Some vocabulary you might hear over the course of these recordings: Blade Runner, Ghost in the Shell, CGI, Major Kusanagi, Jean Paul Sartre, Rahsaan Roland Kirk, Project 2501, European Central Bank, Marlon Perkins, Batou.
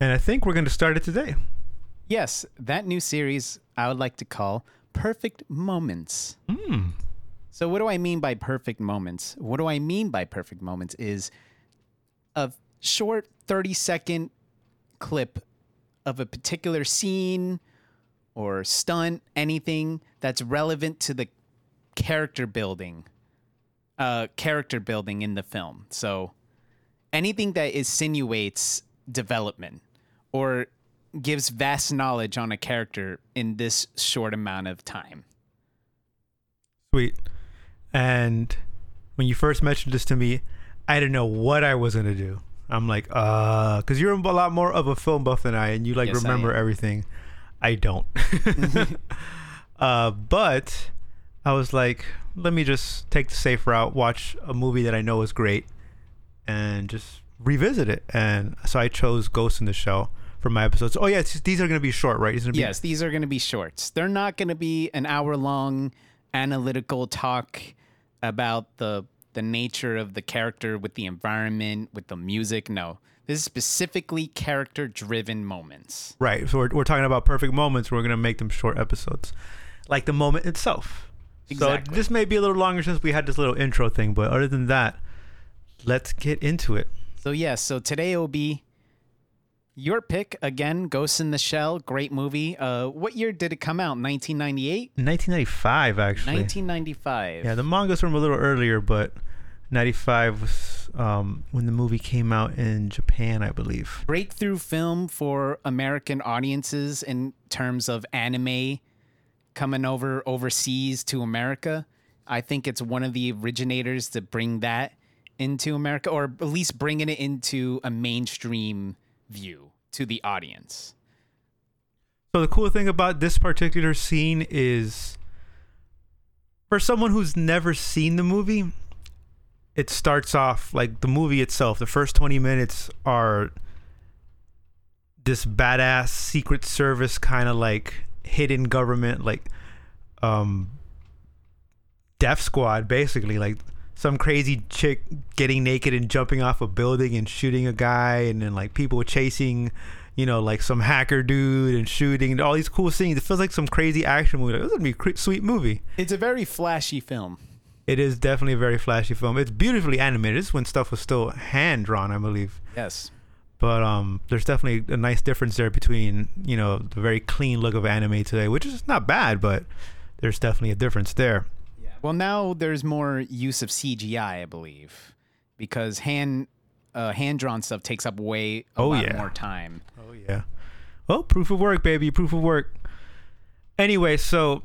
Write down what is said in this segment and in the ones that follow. And I think we're going to start it today. Yes, that new series I would like to call Perfect Moments. Mm. So what do I mean by perfect moments? What do I mean by perfect moments is a short 30-second clip of a particular scene or stunt, anything that's relevant to the character building in the film. So anything that insinuates development or gives vast knowledge on a character in this short amount of time. Sweet. And when you first mentioned this to me, I didn't know what I was going to do. I'm like, because you're a lot more of a film buff than I, and you like remember everything. I don't. But I was like, let me just take the safe route, watch a movie that I know is great, and just revisit it. And so I chose Ghost in the Shell for my episodes. Oh, yeah, these are going to be short, right? Yes, these are going to be shorts. They're not going to be an hour-long analytical talk about the nature of the character with the environment, with the music. No, this is specifically character-driven moments. Right, so we're talking about perfect moments. We're going to make them short episodes, like the moment itself. Exactly. So this may be a little longer since we had this little intro thing, but other than that, let's get into it. So yeah, so today will be your pick again, Ghost in the Shell, great movie. What year did it come out? 1998? 1995, actually. 1995. Yeah, the manga's from a little earlier, but 95 was when the movie came out in Japan, I believe. Breakthrough film for American audiences in terms of anime coming over overseas to America. I think it's one of the originators to bring that into America, or at least bringing it into a mainstream view to the audience. So the cool thing about this particular scene is, for someone who's never seen the movie, it starts off like the movie itself. The first 20 minutes are this badass Secret Service kind of like hidden government, like death squad, basically. Like some crazy chick getting naked and jumping off a building and shooting a guy, and then like people chasing, you know, like some hacker dude and shooting, and all these cool scenes. It feels like some crazy action movie. Like, this would be a sweet movie. It's a very flashy film. It is definitely a very flashy film. It's beautifully animated. This is when stuff was still hand drawn, I believe. Yes. But there's definitely a nice difference there between, you know, the very clean look of anime today, which is not bad, but there's definitely a difference there. Yeah. Well, now there's more use of CGI, I believe, because hand-drawn stuff takes up way a lot more time. Oh, yeah. Well, proof of work, baby. Proof of work. Anyway, so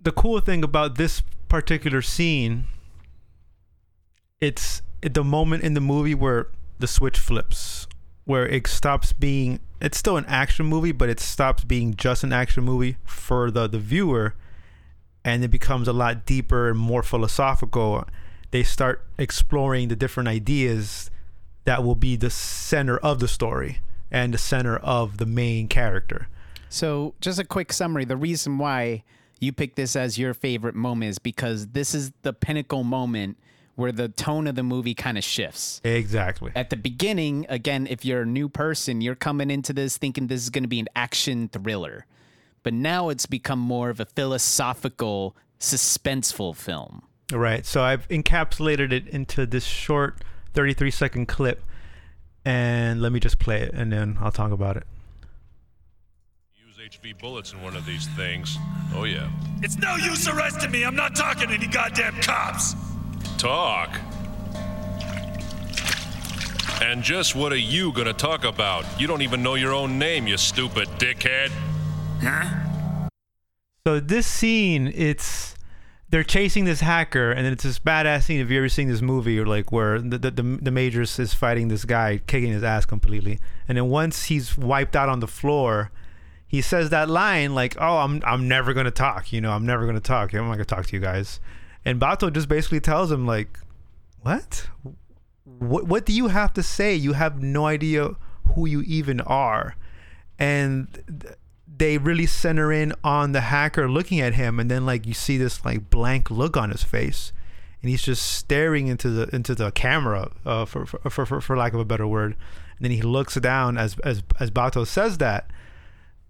the cool thing about this particular scene, it's the moment in the movie where the switch flips, where it stops being, it's still an action movie, but it stops being just an action movie for the viewer, and it becomes a lot deeper and more philosophical. They start exploring the different ideas that will be the center of the story and the center of the main character. So just a quick summary, the reason why you picked this as your favorite moment is because this is the pinnacle moment where the tone of the movie kind of shifts. Exactly. At the beginning, again, if you're a new person, you're coming into this thinking this is going to be an action thriller. But now it's become more of a philosophical, suspenseful film. Right. So I've encapsulated it into this short 33-second clip. And let me just play it, and then I'll talk about it. HV bullets in one of these things. Oh, yeah. It's no use arresting me. I'm not talking to any goddamn cops. Talk. And just what are you gonna talk about? You don't even know your own name, you stupid dickhead. Huh? So this scene, it's they're chasing this hacker, and it's this badass scene. If you ever seen this movie, or like where the Major is fighting this guy, kicking his ass completely, and then once he's wiped out on the floor, he says that line like, "Oh, I'm never gonna talk. You know, I'm never gonna talk. I'm not gonna talk to you guys." And Batou just basically tells him, like, what do you have to say? You have no idea who you even are. And they really center in on the hacker looking at him. And then, like, you see this, like, blank look on his face. And he's just staring into the camera, for lack of a better word. And then he looks down as Batou says that.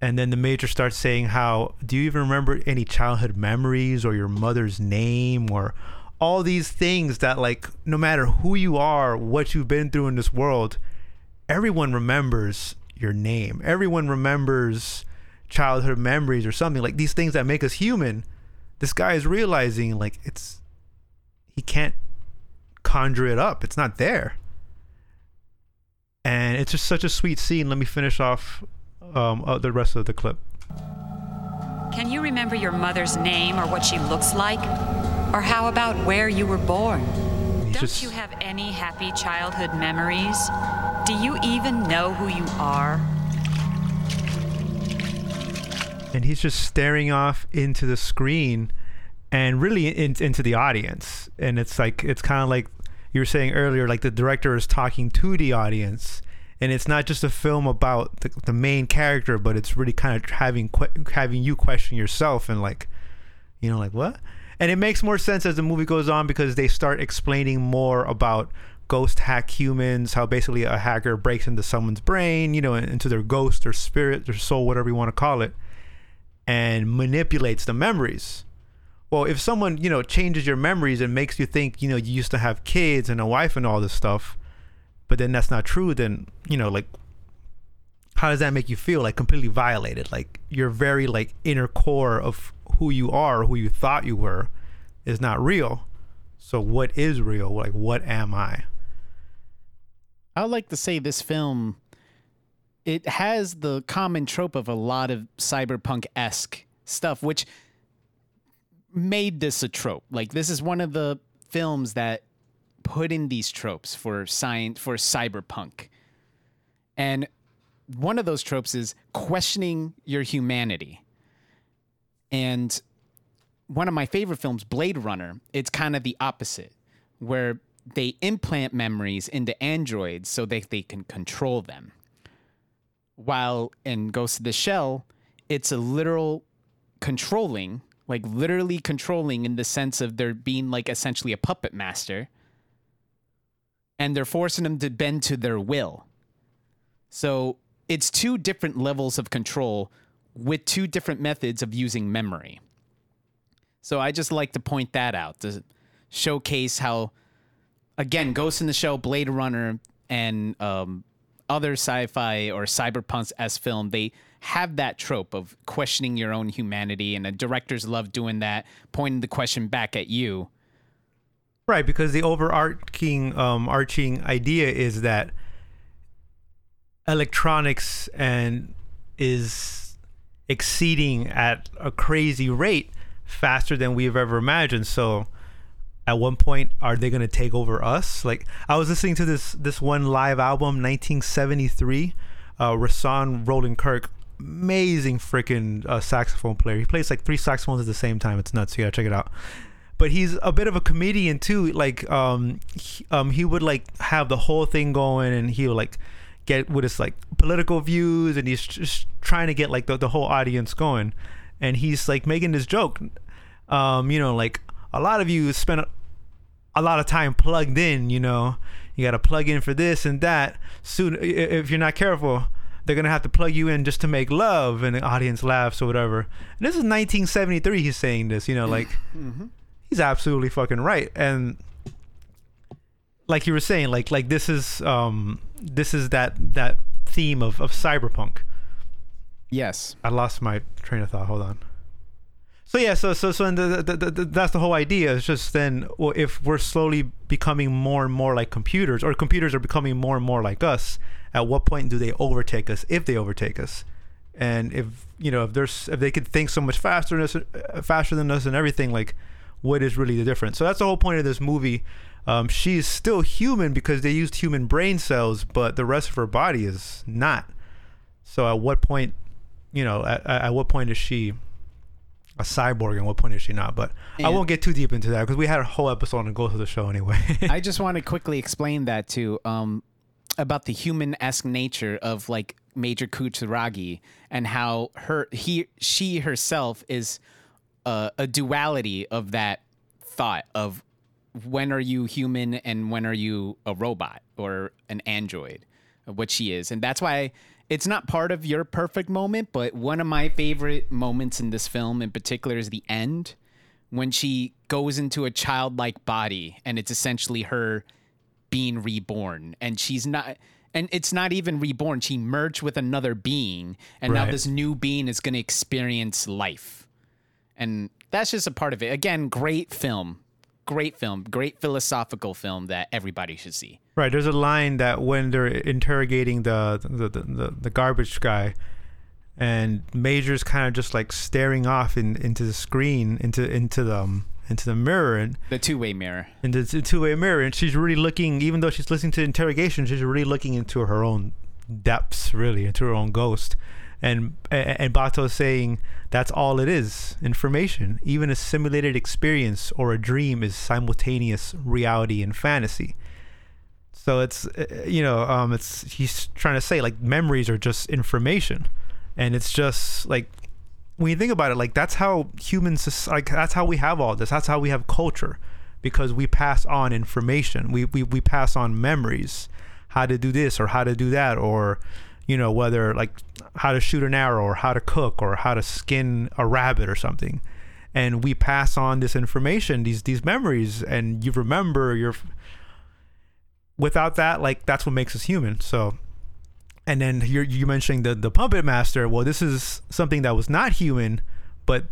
And then the major starts saying how, do you even remember any childhood memories or your mother's name or all these things that, like, no matter who you are, what you've been through in this world, everyone remembers your name. Everyone remembers childhood memories or something, like these things that make us human. This guy is realizing, like, he can't conjure it up. It's not there. And it's just such a sweet scene. Let me finish off the rest of the clip. Can you remember your mother's name or what she looks like? Or how about where you were born? Don't you have any happy childhood memories? Do you even know who you are? And he's just staring off into the screen and really into the audience. And it's like, it's kind of like you were saying earlier, like the director is talking to the audience. And it's not just a film about the main character, but it's really kind of having you question yourself and, like, you know, like, what? And it makes more sense as the movie goes on, because they start explaining more about ghost hack humans, how basically a hacker breaks into someone's brain, you know, into their ghost or spirit or soul, whatever you want to call it, and manipulates the memories. Well, if someone, you know, changes your memories and makes you think, you know, you used to have kids and a wife and all this stuff, but then that's not true, then, you know, like, how does that make you feel? Like, completely violated. Like, your very, like, inner core of who you are, who you thought you were, is not real. So what is real? Like, what am I? I would like to say this film, it has the common trope of a lot of cyberpunk-esque stuff, which made this a trope. Like, this is one of the films that put in these tropes for science, for cyberpunk. And one of those tropes is questioning your humanity. And one of my favorite films, Blade Runner, it's kind of the opposite, where they implant memories into androids so that they can control them. While in Ghost in the Shell, it's a literal controlling, like literally controlling in the sense of there being like essentially a puppet master, and they're forcing them to bend to their will. So it's two different levels of control with two different methods of using memory. So I just like to point that out to showcase how, again, Ghost in the Shell, Blade Runner, and other sci-fi or cyberpunk-esque film, they have that trope of questioning your own humanity, and the directors love doing that, pointing the question back at you. Right, because the overarching arching idea is that electronics and is exceeding at a crazy rate, faster than we've ever imagined. So at one point, are they going to take over us? Like, I was listening to this one live album, 1973, Rahsaan Roland Kirk, amazing freaking saxophone player. He plays like three saxophones at the same time. It's nuts. You gotta check it out. But he's a bit of a comedian too. Like he would like have the whole thing going, and he would like get with his like political views, and he's just trying to get like the whole audience going. And he's like making this joke, you know, like, a lot of you spent a lot of time plugged in, you know, you got to plug in for this and that. Soon, if you're not careful, they're going to have to plug you in just to make love, and the audience laughs or whatever. And this is 1973. He's saying this, you know, like, mm-hmm. He's absolutely fucking right. And like you were saying, like this is that theme of cyberpunk. Yes. I lost my train of thought. Hold on. So yeah, so that's the whole idea. It's just then, well, if we're slowly becoming more and more like computers, or computers are becoming more and more like us, at what point do they overtake us, if they overtake us? And if, you know, if they could think so much faster than us and everything, like, what is really the difference? So that's the whole point of this movie. She's still human because they used human brain cells, but the rest of her body is not. So at what point, you know, at what point is she a cyborg and what point is she not? But I won't get too deep into that because we had a whole episode on the Ghost of the Show anyway. I just want to quickly explain that too, about the human-esque nature of like Major Kusanagi, and how she herself is a duality of that thought of when are you human and when are you a robot or an android. what she is. And that's why it's not part of your perfect moment, but one of my favorite moments in this film in particular is the end, when she goes into a childlike body and it's essentially her being reborn, and she's not, and it's not even reborn. She merged with another being, and right. now this new being is going to experience life. And that's just a part of it. Again, great film, great philosophical film that everybody should see. Right. There's a line that when they're interrogating the garbage guy, and Major's kind of just like staring off into the screen, into the mirror, and the two-way mirror, and she's really looking, even though she's listening to interrogation, she's really looking into her own depths, really into her own ghost. And Batou saying that's all it is, information. Even a simulated experience or a dream is simultaneous reality and fantasy. So it's, you know, it's, he's trying to say like memories are just information, and it's just like, when you think about it, like that's how humans, like that's how we have all this. That's how we have culture, because we pass on information. We pass on memories, how to do this or how to do that, or you know, whether like how to shoot an arrow or how to cook or how to skin a rabbit or something. And we pass on this information, these memories, and you remember your, without that, like that's what makes us human. So, and then you're mentioning the puppet master. Well, this is something that was not human, but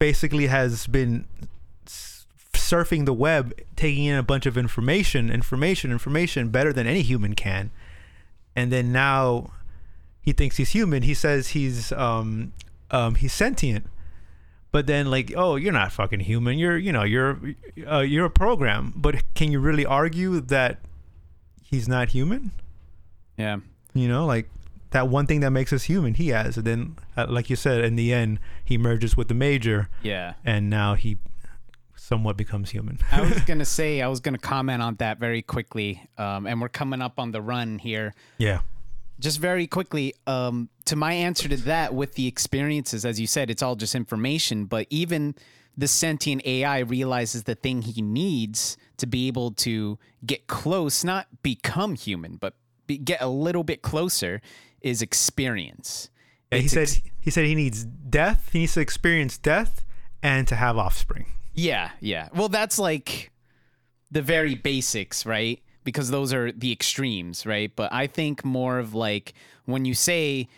basically has been surfing the web, taking in a bunch of information better than any human can. And then now he thinks he's human. He says he's sentient, but then like, oh, you're not fucking human. You're a program. But can you really argue that he's not human? Yeah. You know, like that one thing that makes us human, he has. And then, like you said, in the end, he merges with the Major. Yeah. And now he somewhat becomes human. I was gonna comment on that very quickly, and we're coming up on the run here. Yeah, just very quickly, to my answer to that, with the experiences, as you said, it's all just information, but even the sentient AI realizes the thing he needs to be able to get close, not become human, but get a little bit closer, is experience. Yeah, he said he needs death, he needs to experience death and to have offspring. Yeah. Well, that's like the very basics, right? Because those are the extremes, right? But I think more of like when you say,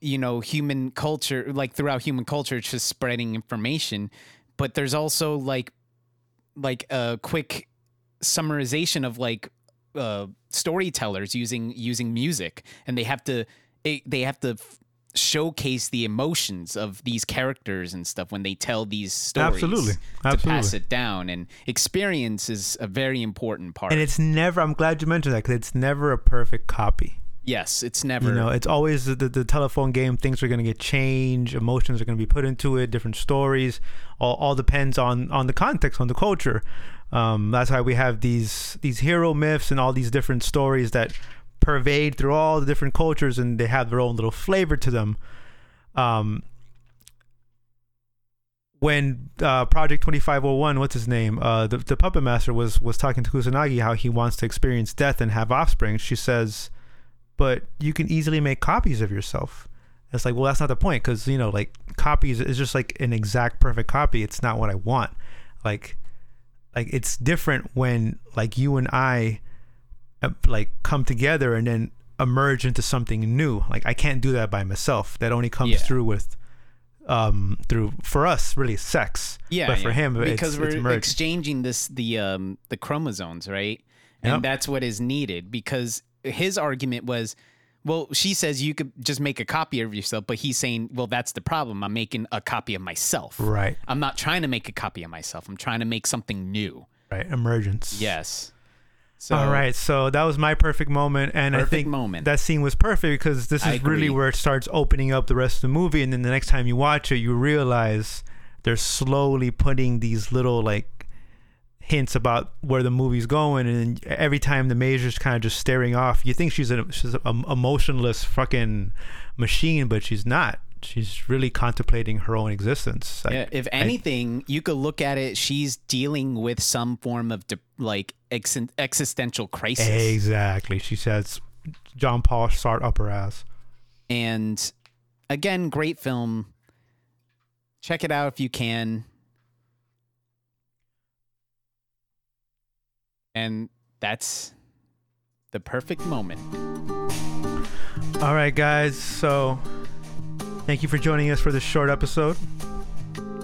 you know, human culture, like throughout human culture, it's just spreading information. But there's also like a quick summarization of like storytellers using music, and they have to showcase the emotions of these characters and stuff when they tell these stories. Absolutely. To pass it down, and experience is a very important part. And it's never, I'm glad you mentioned that, because it's never a perfect copy. Yes, it's never. You know, it's always the telephone game. Things are going to get changed. Emotions are going to be put into it. Different stories. All depends on the context, on the culture. That's why we have these hero myths and all these different stories that pervade through all the different cultures, and they have their own little flavor to them. When Project 2501, what's his name? The puppet master was talking to Kusanagi how he wants to experience death and have offspring. She says, but you can easily make copies of yourself. It's like, well, that's not the point, because, you know, like copies is just like an exact perfect copy. It's not what I want. Like it's different when like you and I like come together and then emerge into something new. Like I can't do that by myself. That only comes through with through, for us, really sex. Yeah. But for him, because we're exchanging the chromosomes, right? And that's what is needed, because his argument was, well, she says you could just make a copy of yourself, but he's saying, well, that's the problem. I'm making a copy of myself. Right. I'm not trying to make a copy of myself. I'm trying to make something new. Right. Emergence. Yes. So, all right, so that was my perfect moment, and that scene was perfect, because this is really where it starts opening up the rest of the movie, and then the next time you watch it, you realize they're slowly putting these little like hints about where the movie's going, and every time the Major's kind of just staring off, you think she's a emotionless fucking machine, but she's not. she's really contemplating her own existence. Yeah, if anything, you could look at it, she's dealing with some form of existential crisis. Exactly. She says Jean Paul Sartre up her ass. And again, great film. Check it out if you can. And that's the perfect moment. All right, guys. So thank you for joining us for this short episode.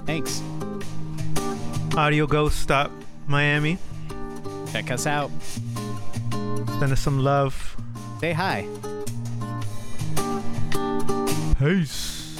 Thanks. Audioghost.Miami. Check us out. Send us some love. Say hi. Peace.